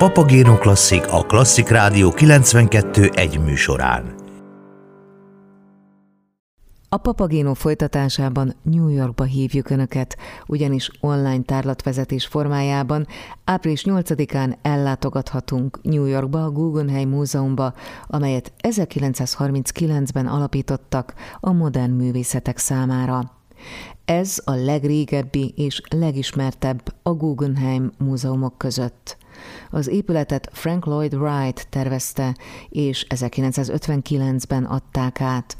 Papagéno Klasszik a Klasszik Rádió 92.1 műsorán. A Papagéno folytatásában New Yorkba hívjuk Önöket, ugyanis online tárlatvezetés formájában április 8-án ellátogathatunk New Yorkba, a Guggenheim Múzeumba, amelyet 1939-ben alapítottak a modern művészetek számára. Ez a legrégebbi és legismertebb a Guggenheim múzeumok között. Az épületet Frank Lloyd Wright tervezte, és 1959-ben adták át.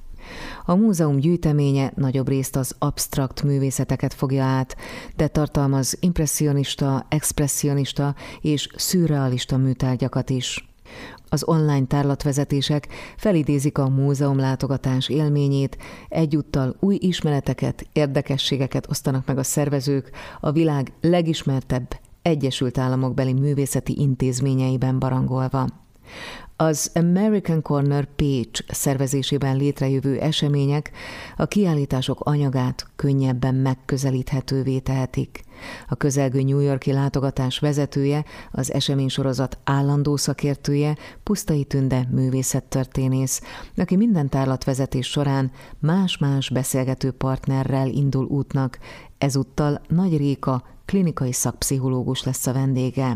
A múzeum gyűjteménye nagyobb részt az absztrakt művészeteket fogja át, de tartalmaz impressionista, expressionista és szürrealista műtárgyakat is. Az online tárlatvezetések felidézik a múzeumlátogatás élményét, egyúttal új ismereteket, érdekességeket osztanak meg a szervezők a világ legismertebb Egyesült Államokbeli művészeti intézményeiben barangolva. Az American Corner Pécs szervezésében létrejövő események a kiállítások anyagát könnyebben megközelíthetővé tehetik. A közelgő New York-i látogatás vezetője, az eseménysorozat állandó szakértője Pusztai Tünde művészettörténész, aki minden tárlatvezetés során más-más beszélgető partnerrel indul útnak. Ezúttal Nagy Réka klinikai szakpszichológus lesz a vendége.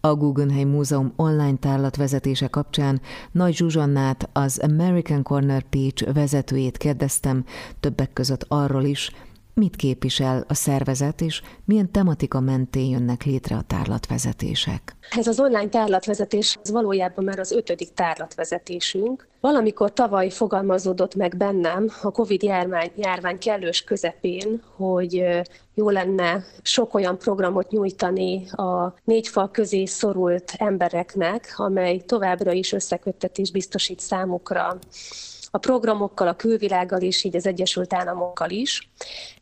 A Guggenheim Múzeum online tárlatvezetése kapcsán Nagy Zsuzsannát, az American Corner Pécs vezetőjét kérdeztem, többek között arról is, mit képvisel a szervezet, és milyen tematika mentén jönnek létre a tárlatvezetések. Ez az online tárlatvezetés az valójában már az 5. tárlatvezetésünk. Valamikor tavaly fogalmazódott meg bennem a COVID-járvány kellős közepén, hogy jó lenne sok olyan programot nyújtani a 4 fal közé szorult embereknek, amely továbbra is összeköttetés biztosít számukra a programokkal, a külvilággal és így az Egyesült Államokkal is.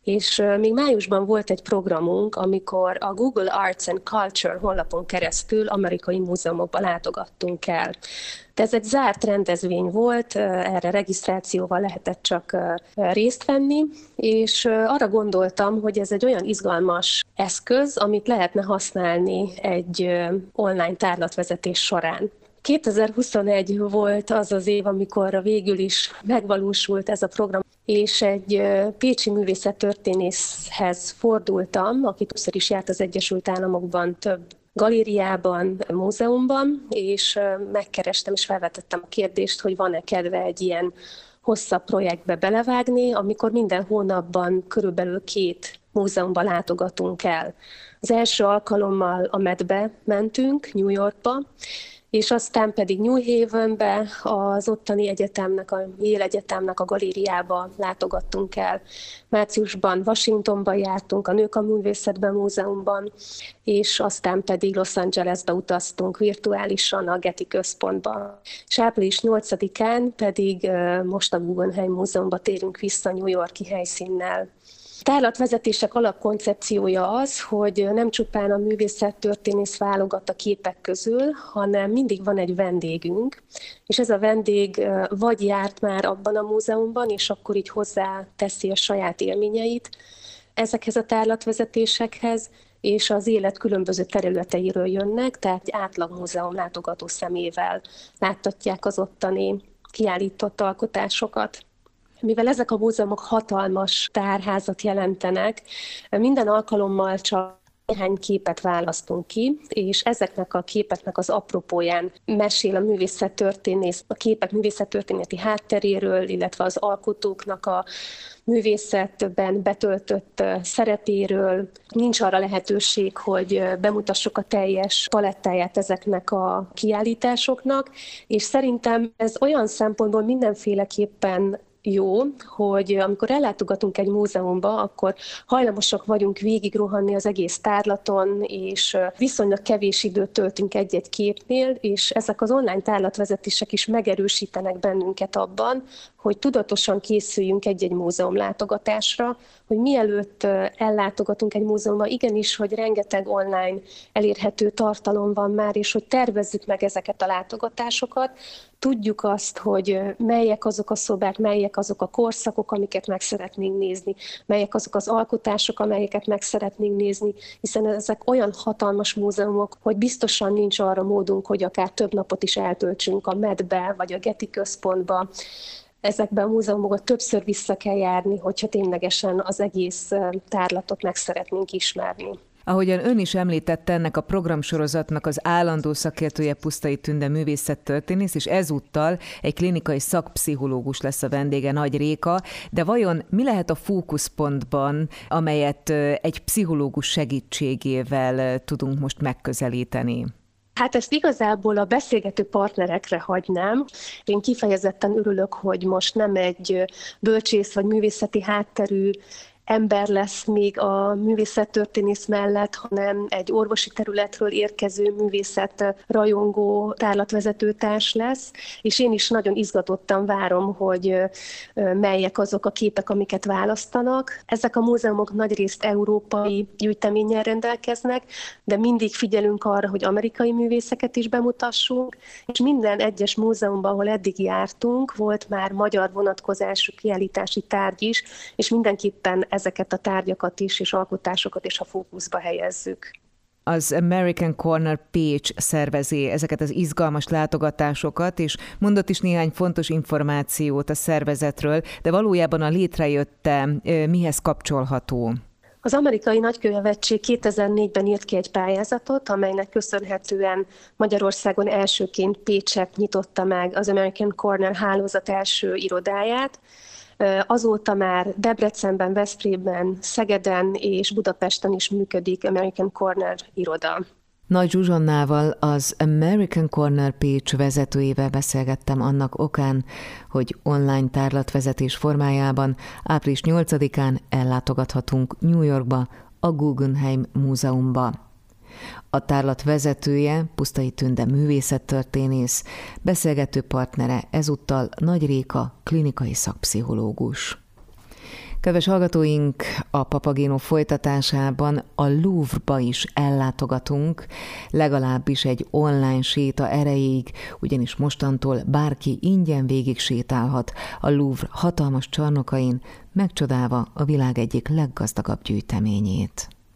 És még májusban volt egy programunk, amikor a Google Arts and Culture honlapon keresztül amerikai múzeumokba látogattunk el. De ez egy zárt rendezvény volt, erre regisztrációval lehetett csak részt venni, és arra gondoltam, hogy ez egy olyan izgalmas eszköz, amit lehetne használni egy online tárlatvezetés során. 2021 volt az az év, amikor végül is megvalósult ez a program, és egy pécsi művészettörténészhez fordultam, aki többször is járt az Egyesült Államokban több galériában, múzeumban, és megkerestem és felvetettem a kérdést, hogy van-e kedve egy ilyen hosszabb projektbe belevágni, amikor minden hónapban körülbelül 2 múzeumba látogatunk el. Az első alkalommal a Metbe mentünk, New Yorkba, és aztán pedig New Havenbe, az ottani egyetemnek, a Yale egyetemnek a galériába látogattunk el. Márciusban Washingtonban jártunk, a Nők a Művészetben Múzeumban, és aztán pedig Los Angelesbe utaztunk virtuálisan a Getty központban. És április 8-án pedig most a Guggenheim Múzeumban térünk vissza New York-i helyszínnel. A tárlatvezetések alapkoncepciója az, hogy nem csupán a művészettörténész válogat a képek közül, hanem mindig van egy vendégünk, és ez a vendég vagy járt már abban a múzeumban, és akkor így hozzáteszi a saját élményeit ezekhez a tárlatvezetésekhez, és az élet különböző területeiről jönnek, tehát átlag múzeum látogató szemével láttatják az ottani kiállított alkotásokat. Mivel ezek a múzeumok hatalmas tárházat jelentenek, minden alkalommal csak néhány képet választunk ki, és ezeknek a képeknek az apropóján mesél a művészettörténész a képek művészettörténeti hátteréről, illetve az alkotóknak a művészetben betöltött szerepéről. Nincs arra lehetőség, hogy bemutassuk a teljes palettáját ezeknek a kiállításoknak, és szerintem ez olyan szempontból mindenféleképpen jó, hogy amikor ellátogatunk egy múzeumba, akkor hajlamosak vagyunk végigrohanni az egész tárlaton, és viszonylag kevés időt töltünk egy-egy képnél, és ezek az online tárlatvezetések is megerősítenek bennünket abban, hogy tudatosan készüljünk egy-egy múzeum látogatásra, hogy mielőtt ellátogatunk egy múzeumba, igenis, hogy rengeteg online elérhető tartalom van már, és hogy tervezzük meg ezeket a látogatásokat, tudjuk azt, hogy melyek azok a szobák, melyek azok a korszakok, amiket meg szeretnénk nézni, melyek azok az alkotások, amelyeket meg szeretnénk nézni, hiszen ezek olyan hatalmas múzeumok, hogy biztosan nincs arra módunk, hogy akár több napot is eltöltsünk a Medbe vagy a Getty központba. Ezekben a múzeumokban többször vissza kell járni, hogyha ténylegesen az egész tárlatot meg szeretnénk ismerni. Ahogyan ön is említette, ennek a programsorozatnak az állandó szakértője Pusztai Tünde művészettörténész, és ezúttal egy klinikai szakpszichológus lesz a vendége, Nagy Réka, de vajon mi lehet a fókuszpontban, amelyet egy pszichológus segítségével tudunk most megközelíteni? Hát ezt igazából a beszélgető partnerekre hagynám. Én kifejezetten örülök, hogy most nem egy bölcsész vagy művészeti hátterű ember lesz még a művészettörténész mellett, hanem egy orvosi területről érkező művészetrajongó tárlatvezetőtárs lesz, és én is nagyon izgatottan várom, hogy melyek azok a képek, amiket választanak. Ezek a múzeumok nagyrészt európai gyűjteménnyel rendelkeznek, de mindig figyelünk arra, hogy amerikai művészeket is bemutassunk, és minden egyes múzeumban, ahol eddig jártunk, volt már magyar vonatkozású kiállítási tárgy is, és mindenképpen ezeket a tárgyakat is, és alkotásokat is a fókuszba helyezzük. Az American Corner Pécs szervezi ezeket az izgalmas látogatásokat, és mondott is néhány fontos információt a szervezetről, de valójában a létrejötte mihez kapcsolható? Az amerikai nagykövetség 2004-ben írt ki egy pályázatot, amelynek köszönhetően Magyarországon elsőként Pécset nyitotta meg az American Corner hálózat első irodáját. Azóta már Debrecenben, Veszprémben, Szegeden és Budapesten is működik American Corner iroda. Nagy Zsuzsannával, az American Corner Pécs vezetőjével beszélgettem annak okán, hogy online tárlatvezetés formájában április 8-án ellátogathatunk New Yorkba, a Guggenheim Múzeumba. A tárlat vezetője, Pusztai Tünde művészettörténész, beszélgető partnere ezúttal Nagy Réka, klinikai szakpszichológus. Kedves hallgatóink, a Papagéno folytatásában a Louvre-ba is ellátogatunk, legalábbis egy online séta erejéig, ugyanis mostantól bárki ingyen végig sétálhat a Louvre hatalmas csarnokain, megcsodálva a világ egyik leggazdagabb gyűjteményét.